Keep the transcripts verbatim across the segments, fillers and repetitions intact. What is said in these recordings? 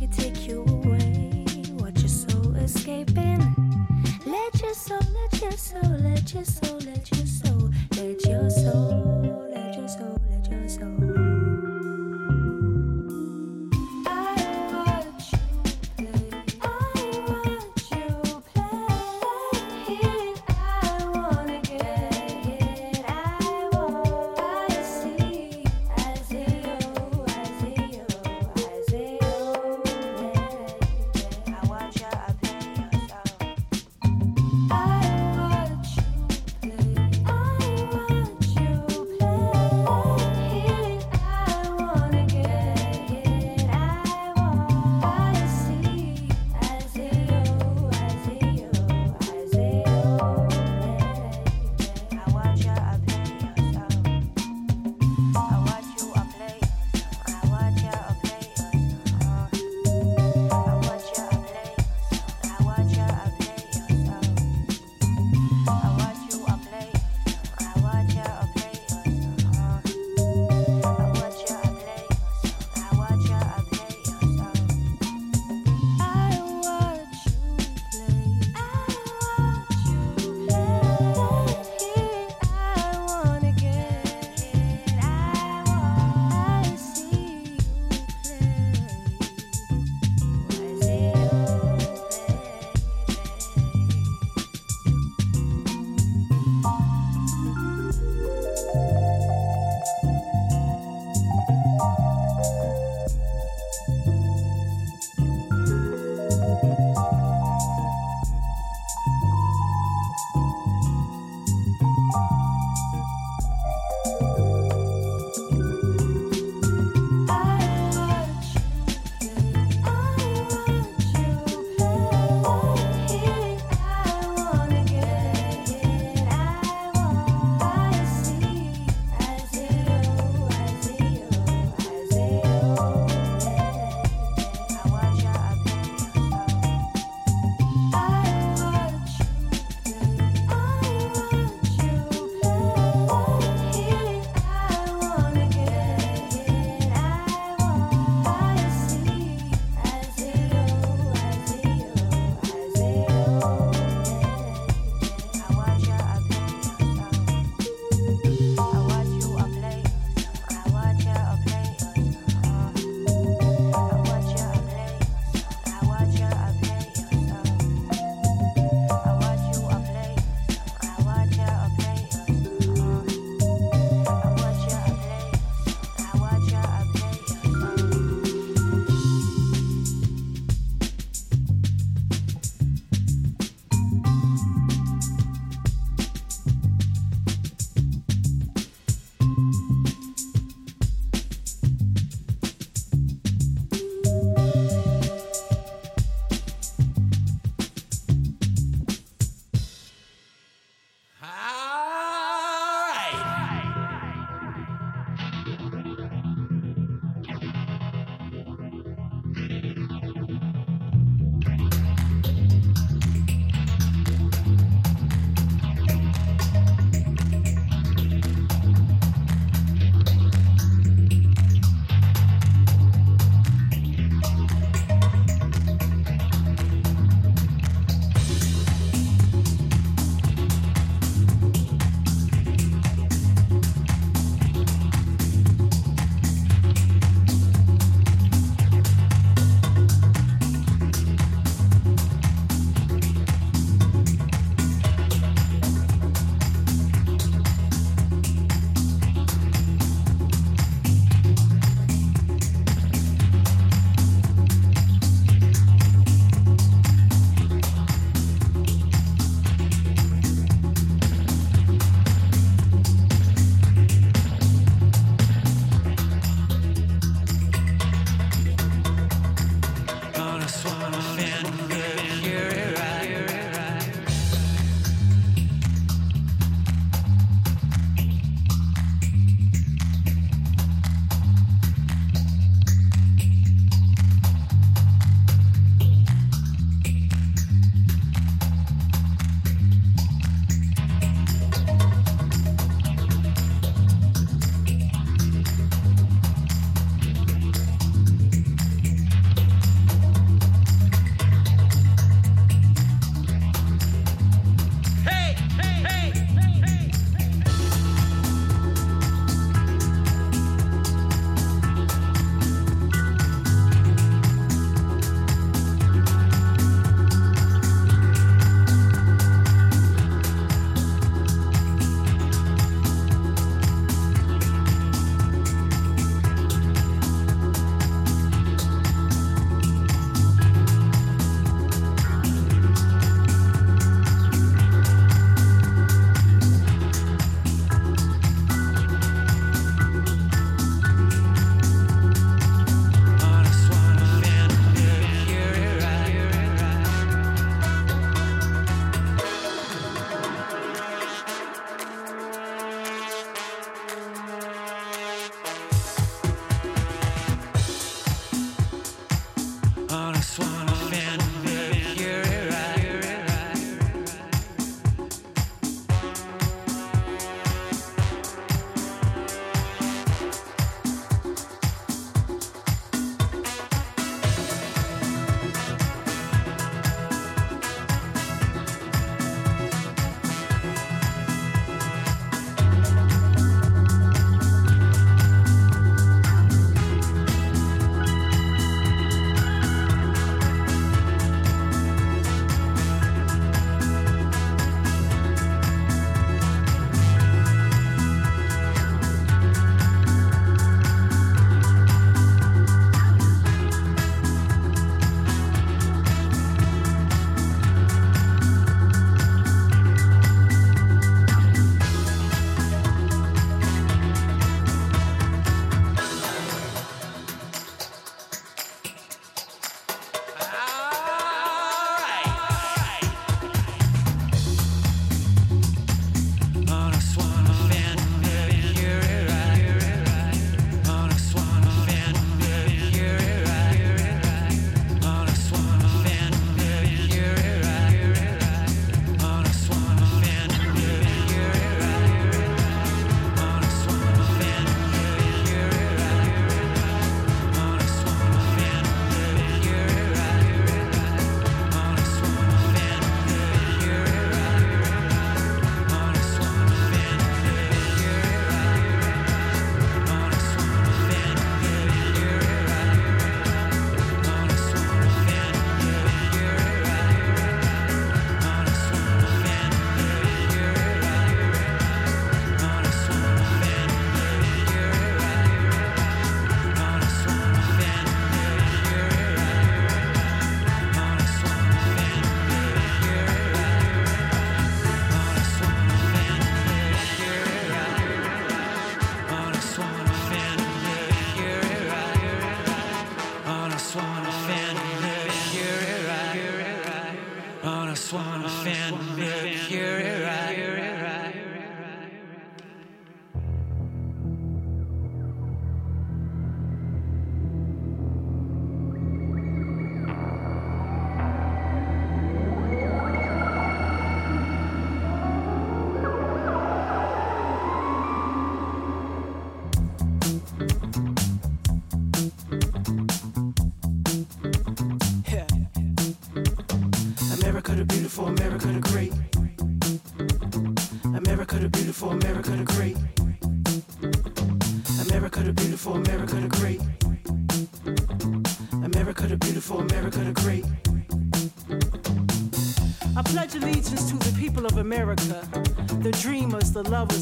could take you away. Watch your soul escaping. Let your soul, let your soul, let your soul, let your soul, let your soul, let your soul, let your soul.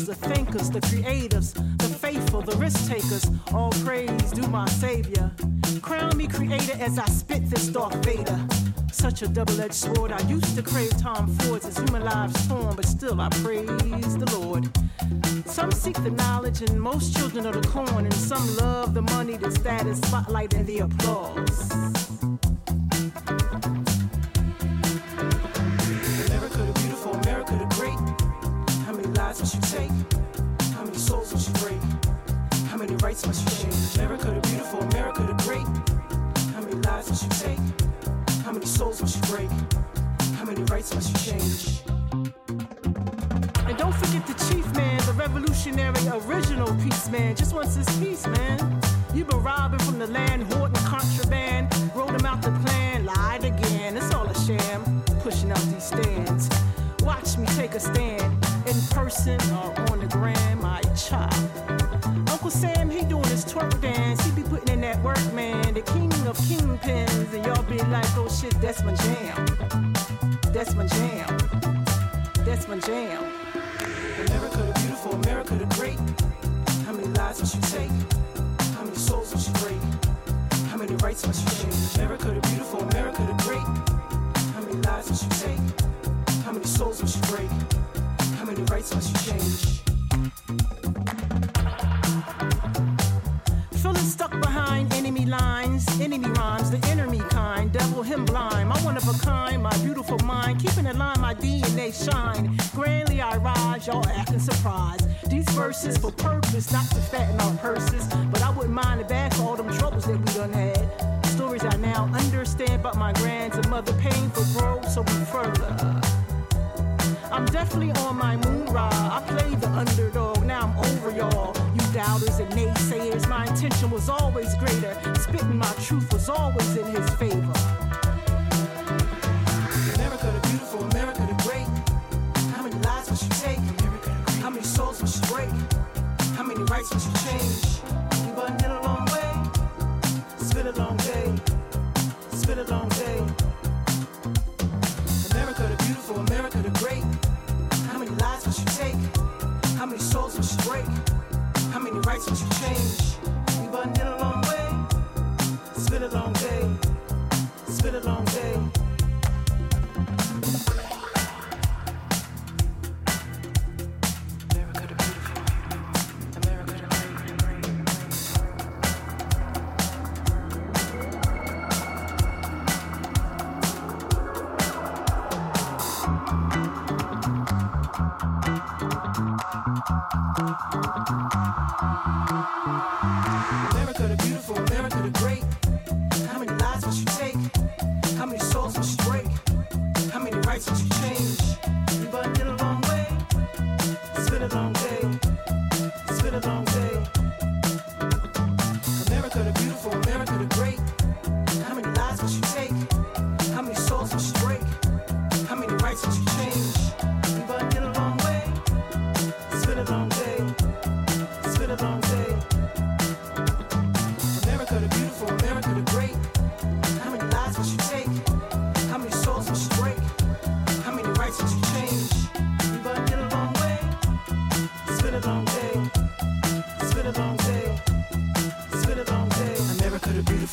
The thinkers, the creatives, the faithful, the risk takers, all praise do my savior. Crown me creator as I spit this Darth Vader. Such a double-edged sword, I used to crave Tom Ford's as human lives torn, but still I praise the Lord. Some seek the knowledge and most children of the corn, and some love the money, the status, spotlight, and the applause. America the beautiful, America the great. How many lives must you take? How many souls must you break? How many rights must you change? America the beautiful, America the great. How many lives must you take? How many souls must you break? How many rights must you change? And don't forget the chief man, the revolutionary original peace man. Just wants his peace, man. You've been robbing from the land, hoarding contraband. Rolled him out the plan, lied again. It's all a sham, pushing out these stands. Watch me take a stand. In person or on the gram, I chop. Uncle Sam, he doing his twerk dance. He be putting in that work, man. The king of kingpins. And y'all be like, oh shit, that's my jam. That's my jam. That's my jam. America the beautiful, America the great. How many lives must you take? How many souls must you break? How many rights must you change? America the beautiful, America the great. How many lives must you take? How many souls must you break? How many rights must you change? Feeling stuck behind enemy lines, enemy rhymes, the enemy kind, devil him blind. My one of a kind, my beautiful mind, keeping in line, my D N A shine. Grandly I rise, y'all acting surprised. These verses for purpose, not to fatten our purses, but I wouldn't mind it back for all them troubles that we done had. Story stories I now understand, but my grands and mother painful grow so we further. I'm definitely on my moon ride. I played the underdog, now I'm over y'all. You doubters and naysayers, my intention was always greater. Spitting my truth was always in his favor. America the beautiful, America the great. How many lives must you take? America the great. How many souls must you break? How many rights must you change? We wasn't in a long way. It's been a long day. It's been a long day. America the beautiful, America the great. How many lives must you take? How many souls must you break? How many rights must you change? We wasn't in a long way. It's been a long day. It's been a long day.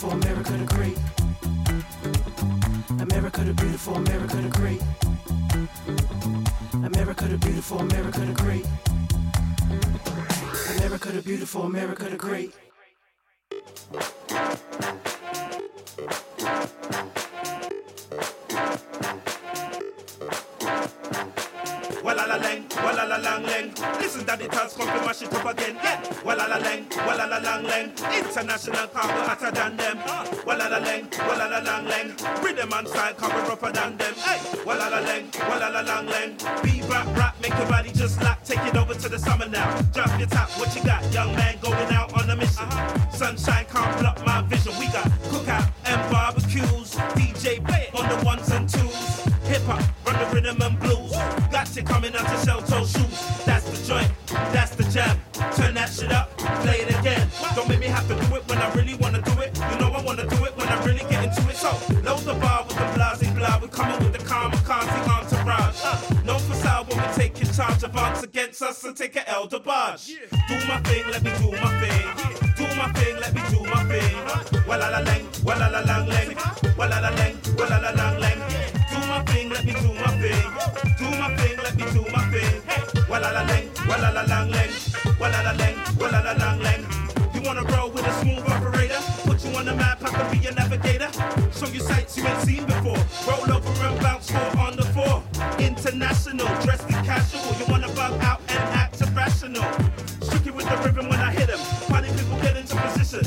America the Great. Walaleng, walaleng, listen to the dance come to mash it up again. Yeah, walaleng, walaleng, international cargo hotter than them. Walaleng, walaleng, bring them on style cover rougher than them. Hey, walaleng, walaleng, beat rap rap make your body just like. Take it over to the summer now. Drop your top, what you got? Young man going out on a mission. Uh-huh. Sunshine can't block my vision. We got cookout and barbecues. D J play it on the ones and twos. Hip hop, run the rhythm and blues. Woo! Got you coming out to shell-toe shoes. That's the joint, that's the jam. Turn that shit up, play it again. What? Don't make me have to do it when I really wanna do it. You know I wanna do it when I really get into it. So load the bar with the blasey blah. We're coming with the kamikaze entourage. Uh, no facade when we take charge of odds against us and take an L to barge. Yeah. Do my thing, let me do my thing. Yeah. Do my thing, let me do my thing. Walalaleng, walalaleng, leng, walalaleng, walalaleng, leng. Do my thing, let me do my thing. Do my thing, let me do my thing. Walalaleng, walalaleng, leng, walalaleng, walalaleng, leng. You wanna roll with a smooth operator? Put you on the map, I can be your navigator. Show you sights you ain't seen before. Roll over and bounce for on the floor. International, dressed in casual. You wanna bug out and act irrational. Shook it with the ribbon when I hit him. Funny people get into position.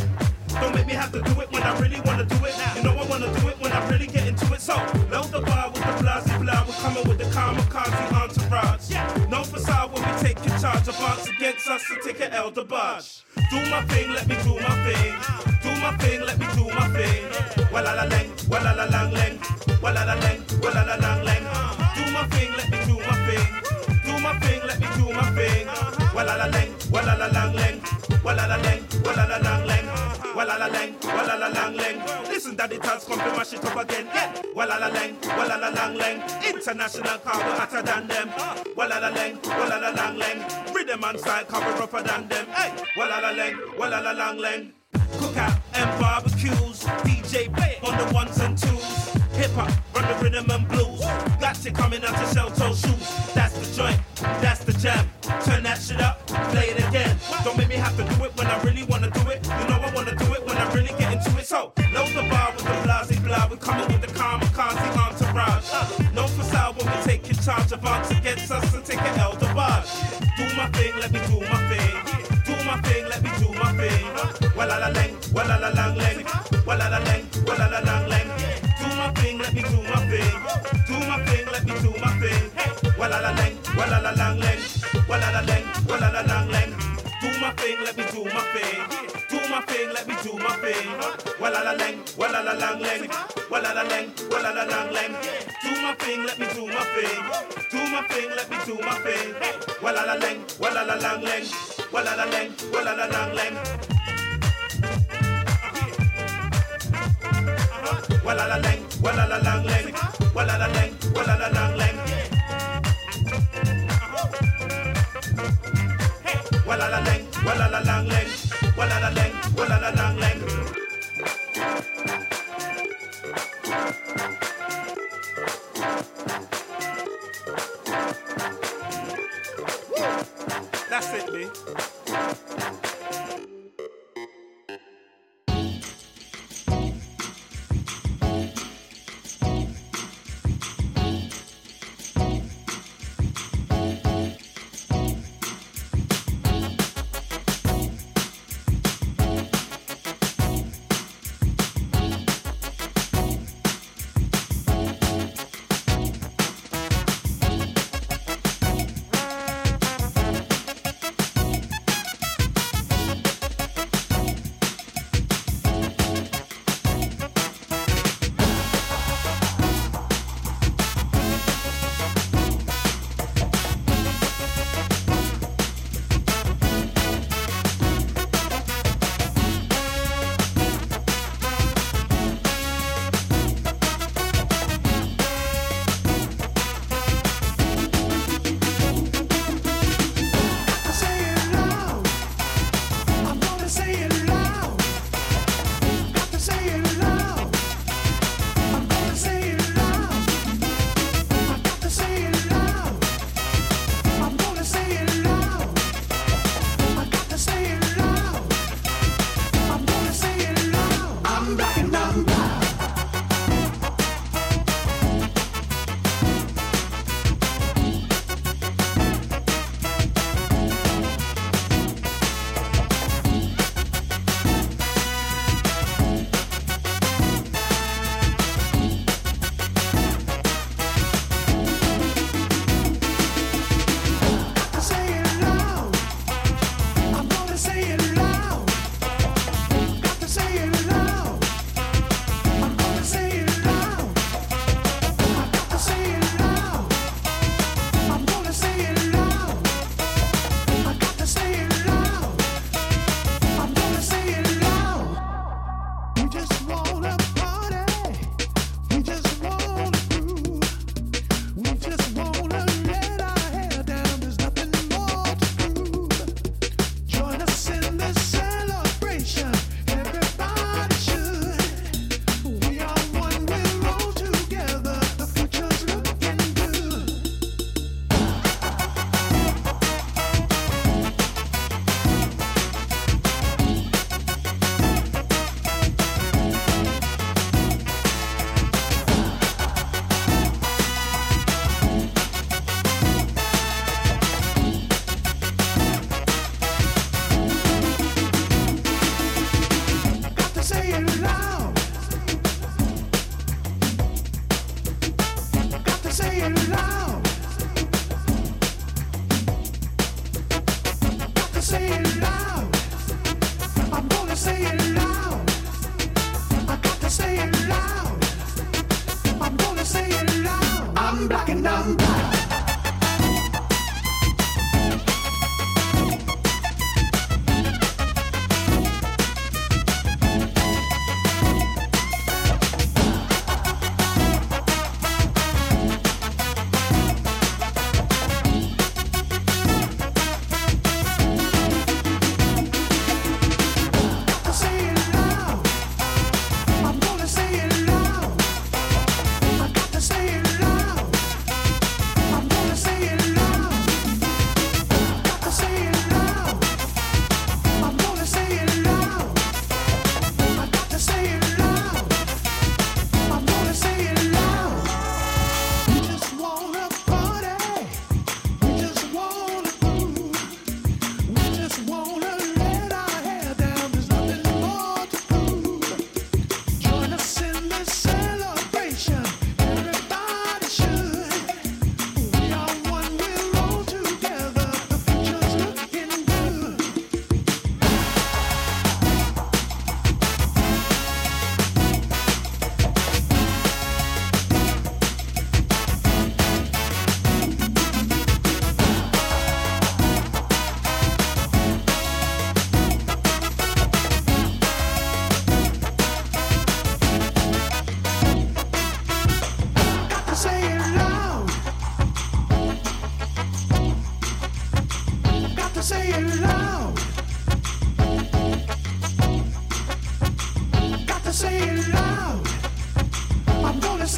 Don't make me have to do it when I really wanna do it. You know I wanna do it when I really get into it. So load the bar with the blasey blah. We're coming with the kamikaze entourage. Yeah. No facade when we take your charge. Advance against us to take an L to barge. Do my thing, let me do my thing. Do my thing, let me do my thing. Walalaleng, walalaleng, leng, walalaleng, walalaleng, leng. Do my thing, let me do my thing. Do my thing, let me do my thing. Walalaleng, walalaleng, leng, walalaleng, walalaleng, leng, walalaleng, walalaleng, leng. Listen to the dance come to mash it up again. Yeah, walalaleng, walalaleng, leng, international cargo hotter than them. Walalaleng, walalaleng, leng, rhythm and style cover rougher than them. Hey, walalaleng, walalaleng, leng. Cookout and barbecues, D J play on the ones and twos. Hip hop, run the rhythm and blues. Got you coming out to shell-toe shoes. That's the joint, that's the jam. Turn that shit up, play it again. Don't make me have to do it when I really wanna do it. You know I wanna do it when I really get into it. So load the bar with the blasey blah. We're coming with the kamikaze entourage. Uh, no facade when we take in charge of odds against us and take an L to barge. Do my thing, let me do my thing. Do my thing, let me do my thing. Walalaleng, walalaleng, leng. la la lang, wa la la lang lang. Do my thing, let me do my thing. Do my thing, let me do my thing. Wa la la lang, wa la la lang lang. Wa la la lang, wa la la lang lang. Do my thing, let me do my thing. Do my thing, let me do my thing. Wa la la lang, wa la la lang lang. Wa la la lang, wa la la lang lang. Do my thing, let me do my thing. Do my thing, let me do my thing. Wa la la lang, wa la la lang lang. Wa la la lang, wa la la lang lang. Walla la lang, walla la lang lang, walla la lang, walla la lang lang. Walla la lang, walla la lang lang, walla la lang, walla la lang lang. That's it, me.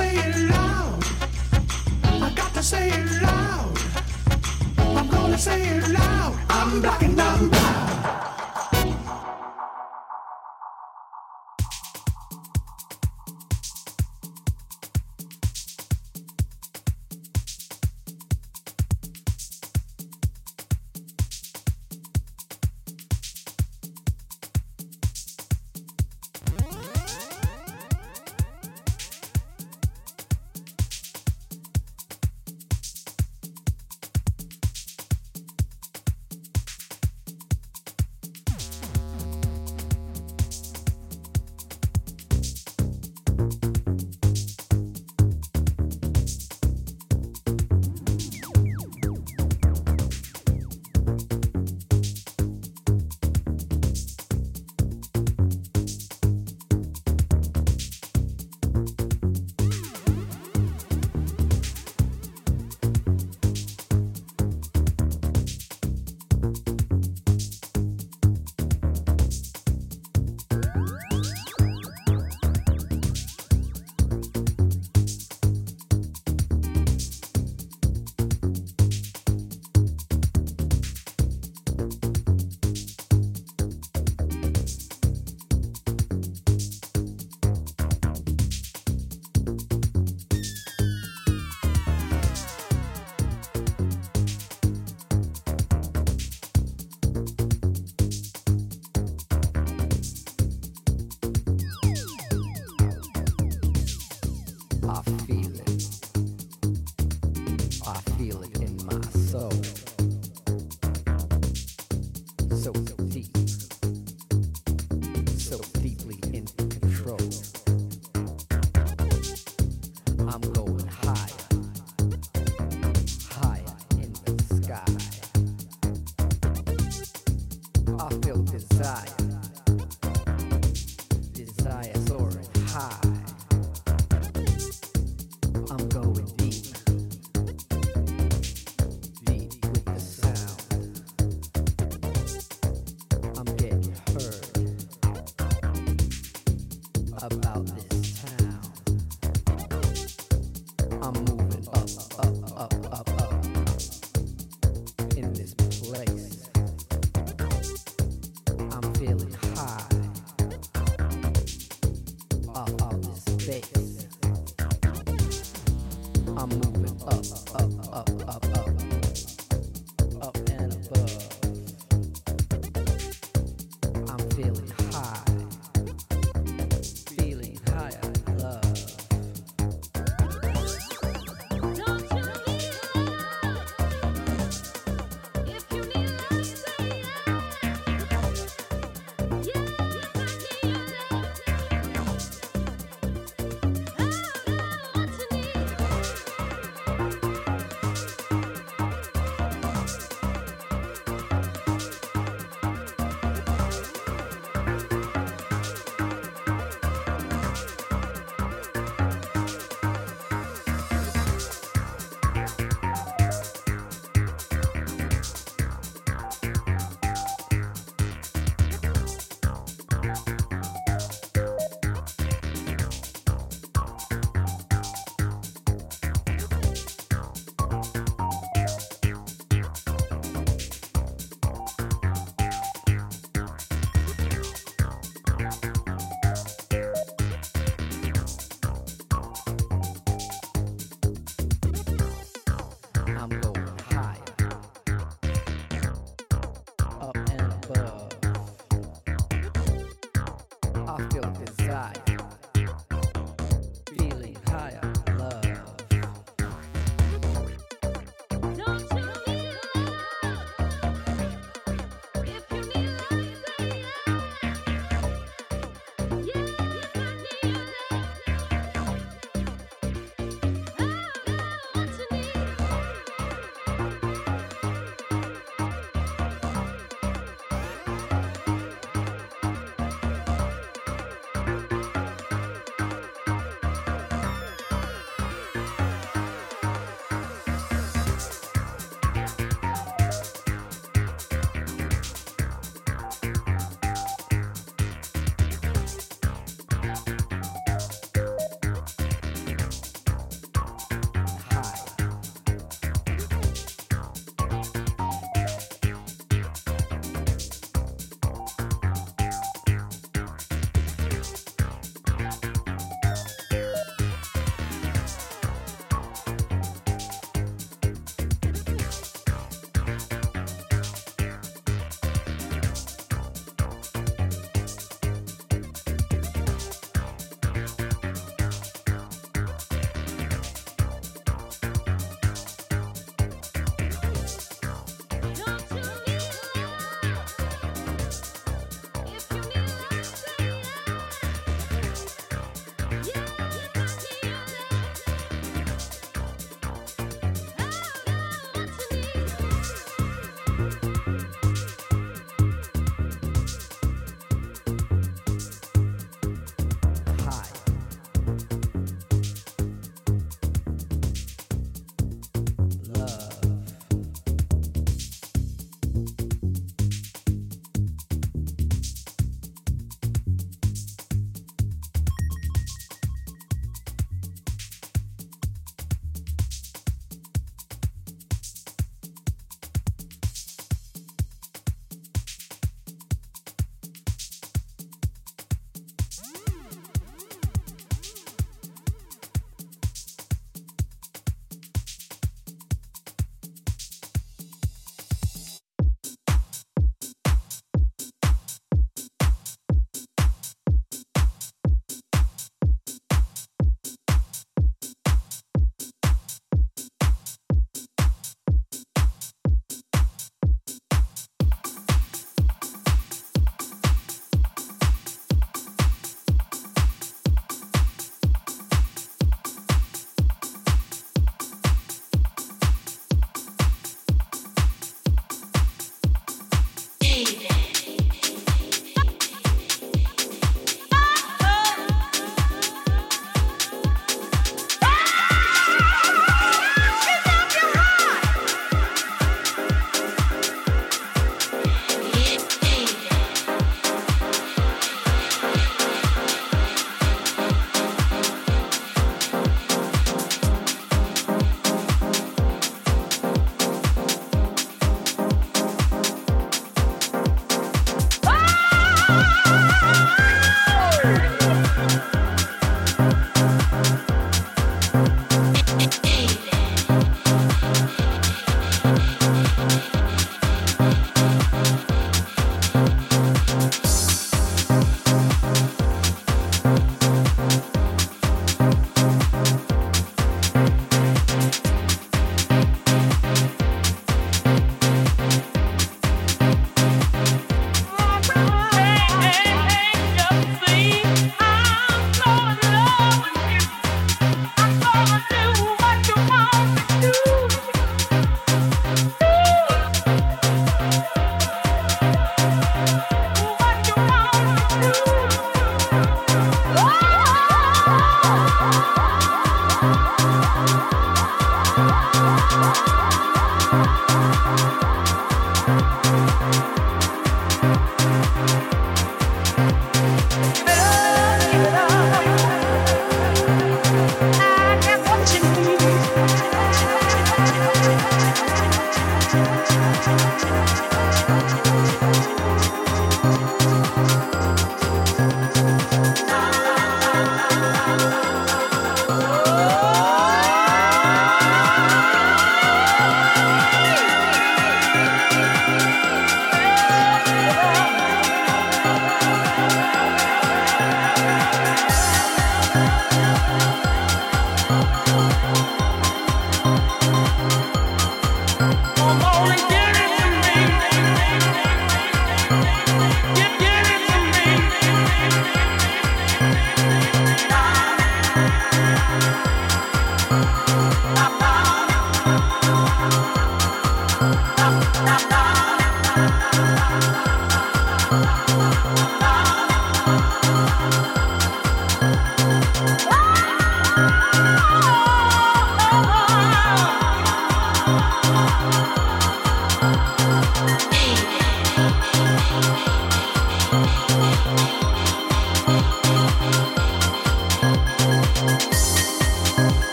say it loud. I got to say it loud. I'm gonna say it loud. I'm black and I'm proud.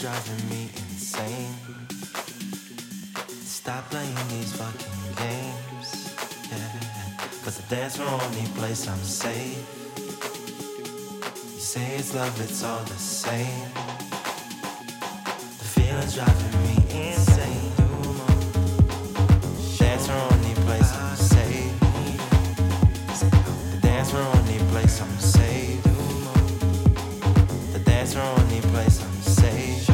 Driving me insane. Stop playing these fucking games, yeah. Cause the dance floor only place I'm safe. You say it's love, it's all the same. The feeling's driving me insane. Dance floor only place I'm safe. The dance floor only place I'm safe. The dance floor only place I'm safe.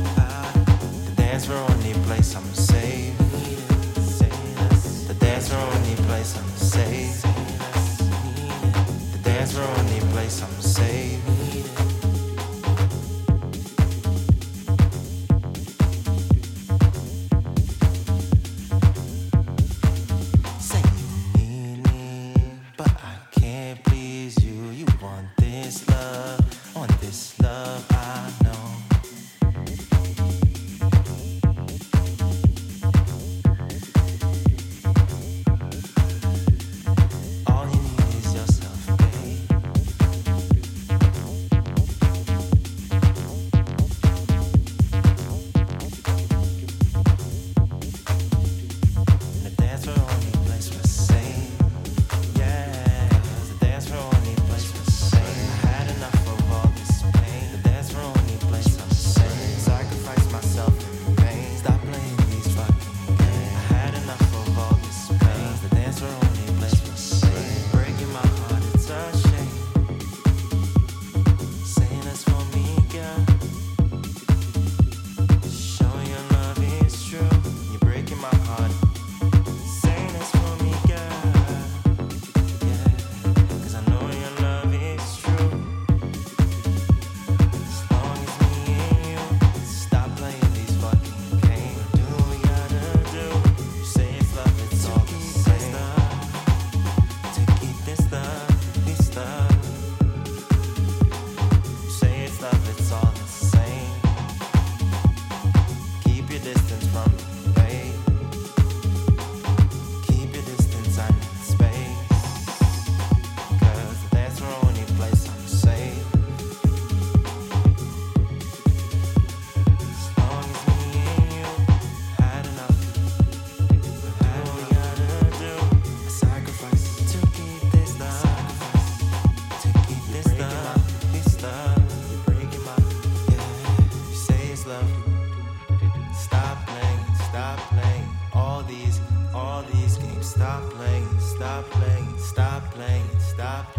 The dance floor only place I'm safe. The dance floor only place I'm safe. The dance floor only place I'm safe.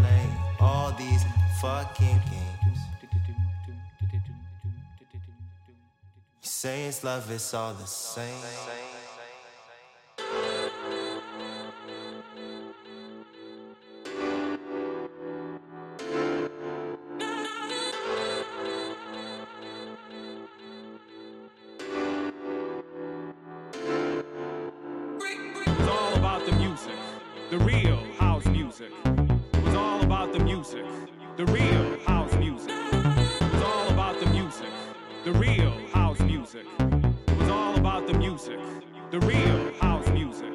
playing all these fucking games. You say it's love, it's all the same. The real house music. It was all about the music. The real house music. It was all about the music. The real house music. It was all about the music. The real house music.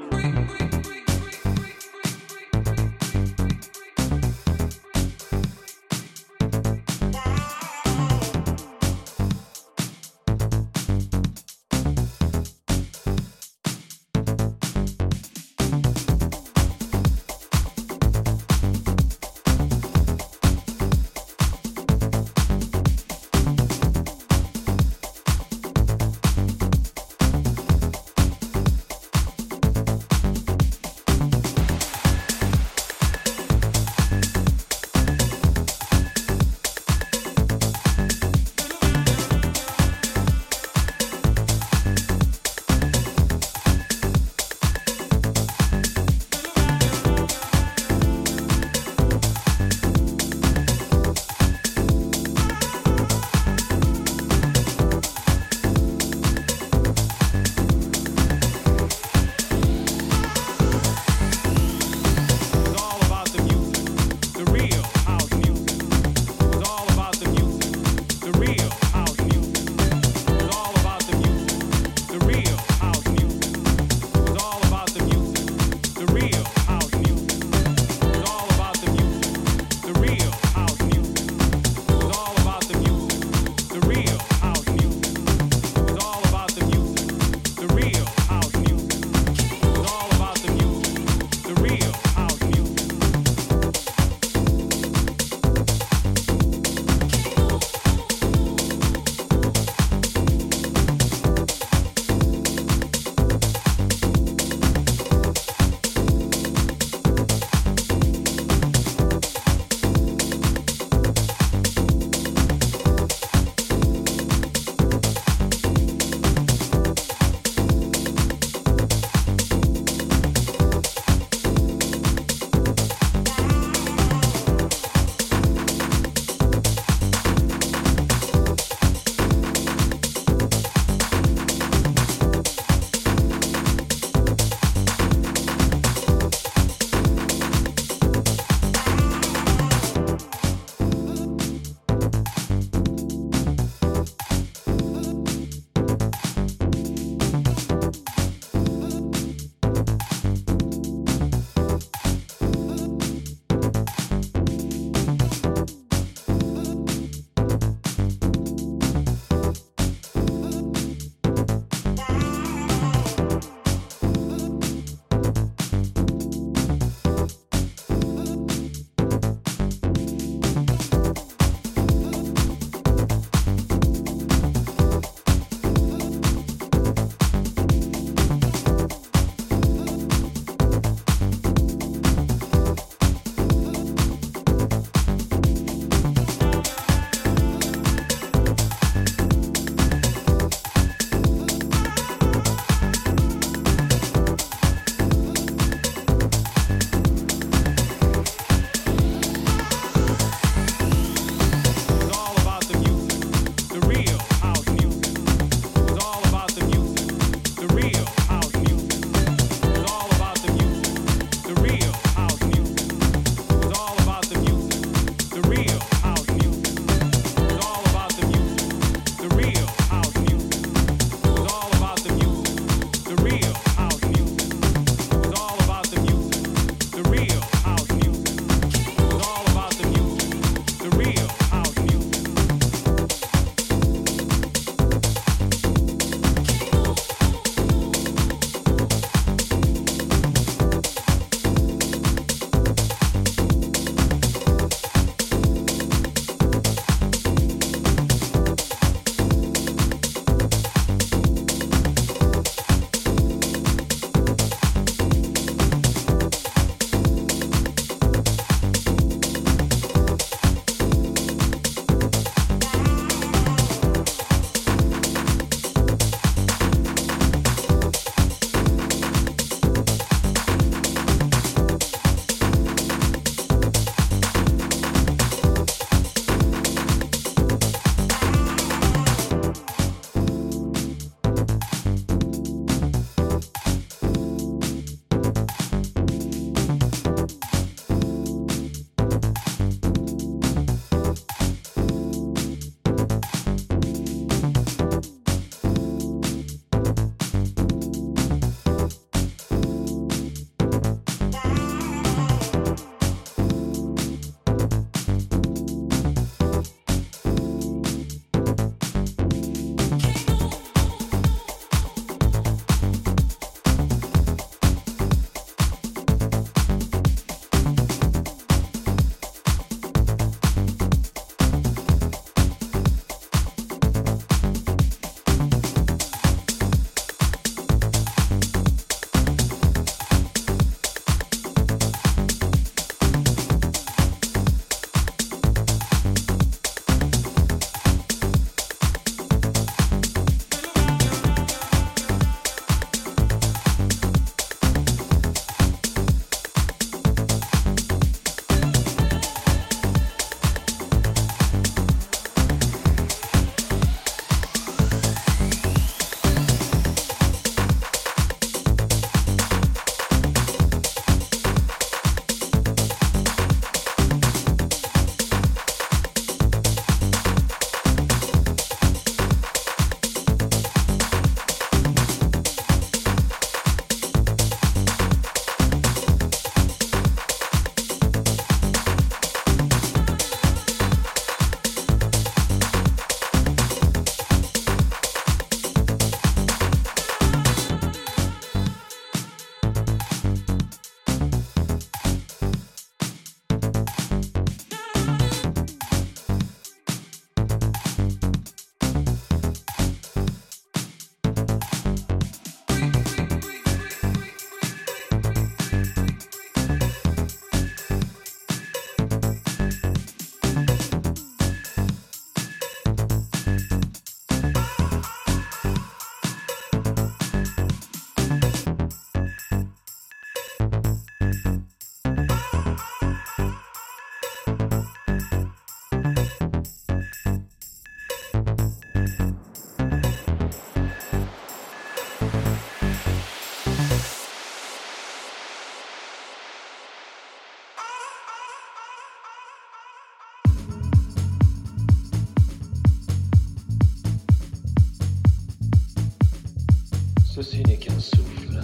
Ceci n'est qu'un souffle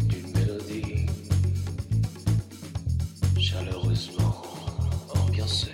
d'une mélodie chaleureusement engancée.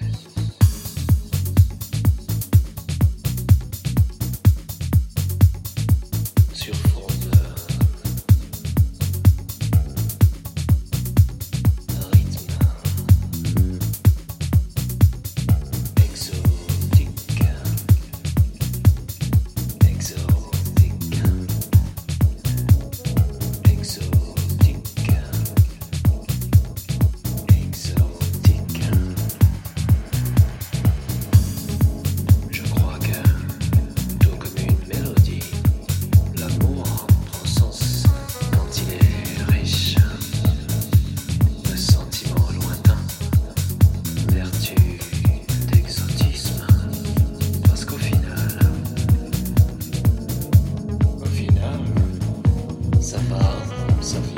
So